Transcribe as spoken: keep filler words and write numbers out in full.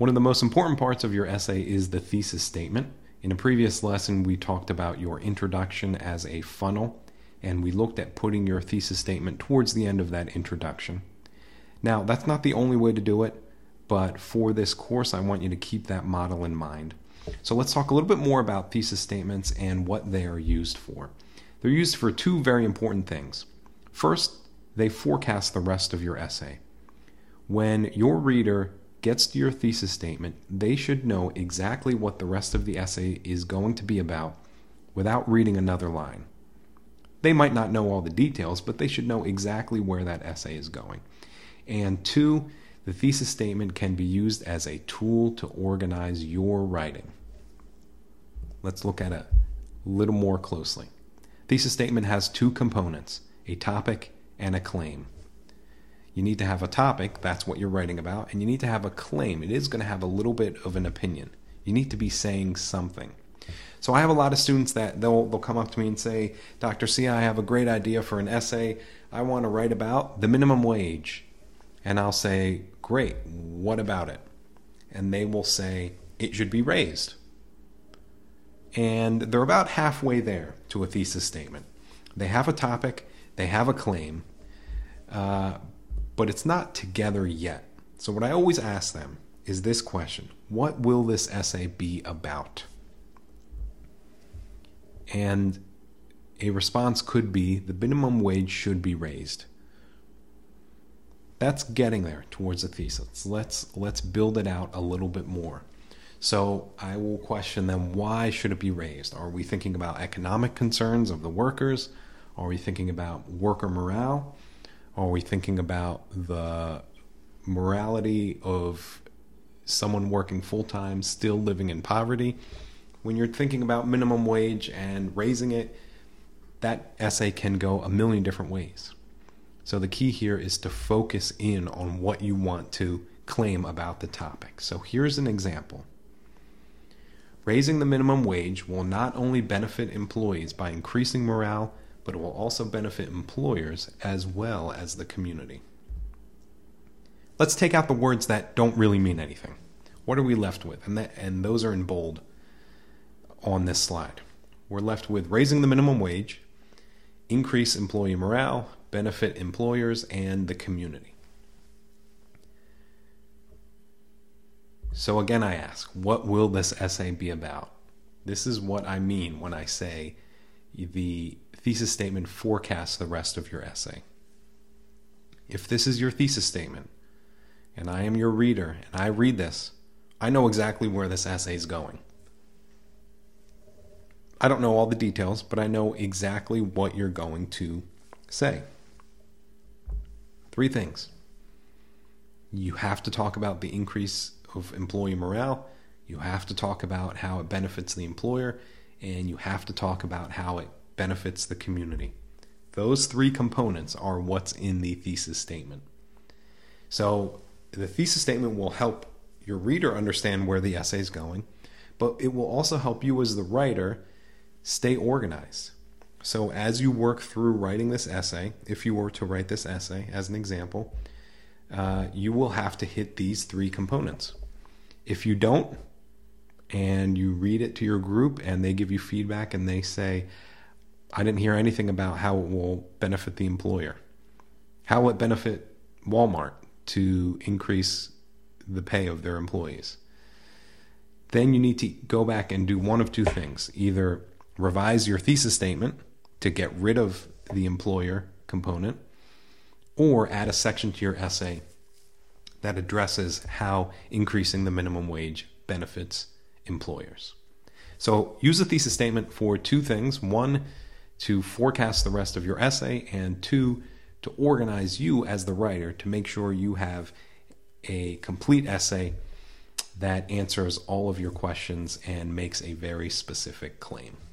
One of the most important parts of your essay is the thesis statement. In a previous lesson, we talked about your introduction as a funnel, and we looked at putting your thesis statement towards the end of that introduction. Now, that's not the only way to do it, but for this course, I want you to keep that model in mind. So let's talk a little bit more about thesis statements and what they are used for. They're used for two very important things. First, they forecast the rest of your essay. When your reader gets to your thesis statement, they should know exactly what the rest of the essay is going to be about without reading another line. They might not know all the details, but they should know exactly where that essay is going. And two, the thesis statement can be used as a tool to organize your writing. Let's look at it a little more closely. Thesis statement has two components, a topic and a claim. You need to have a topic, that's what you're writing about, and you need to have a claim. It is going to have a little bit of an opinion. You need to be saying something. So I have a lot of students that they'll, they'll come up to me and say, Doctor C, I have a great idea for an essay. I want to write about the minimum wage. And I'll say, great, what about it? And they will say, it should be raised. And they're about halfway there to a thesis statement. They have a topic, they have a claim, uh, but it's not together yet. So what I always ask them is this question: what will this essay be about? And a response could be, the minimum wage should be raised. That's getting there towards a thesis. Let's, let's build it out a little bit more. So I will question them, why should it be raised? Are we thinking about economic concerns of the workers? Are we thinking about worker morale? Are we thinking about the morality of someone working full-time still living in poverty? When you're thinking about minimum wage and raising it, that essay can go a million different ways. So the key here is to focus in on what you want to claim about the topic. So here's an example. Raising the minimum wage will not only benefit employees by increasing morale, but it will also benefit employers as well as the community. Let's take out the words that don't really mean anything. What are we left with? And, that, and those are in bold on this slide. We're left with raising the minimum wage, increase employee morale, benefit employers and the community. So again, I ask, what will this essay be about? This is what I mean when I say the thesis statement forecasts the rest of your essay. If this is your thesis statement, and I am your reader, and I read this, I know exactly where this essay is going. I don't know all the details, but I know exactly what you're going to say. Three things. You have to talk about the increase of employee morale, you have to talk about how it benefits the employer, and you have to talk about how it benefits the community. Those three components are what's in the thesis statement. So the thesis statement will help your reader understand where the essay is going, but it will also help you as the writer stay organized. So as you work through writing this essay, if you were to write this essay as an example, uh, you will have to hit these three components. If you don't, and you read it to your group and they give you feedback and they say, I didn't hear anything about how it will benefit the employer. How will it benefit Walmart to increase the pay of their employees? Then you need to go back and do one of two things. Either revise your thesis statement to get rid of the employer component, or add a section to your essay that addresses how increasing the minimum wage benefits employers. So use a thesis statement for two things. One, to forecast the rest of your essay, and two, to organize you as the writer to make sure you have a complete essay that answers all of your questions and makes a very specific claim.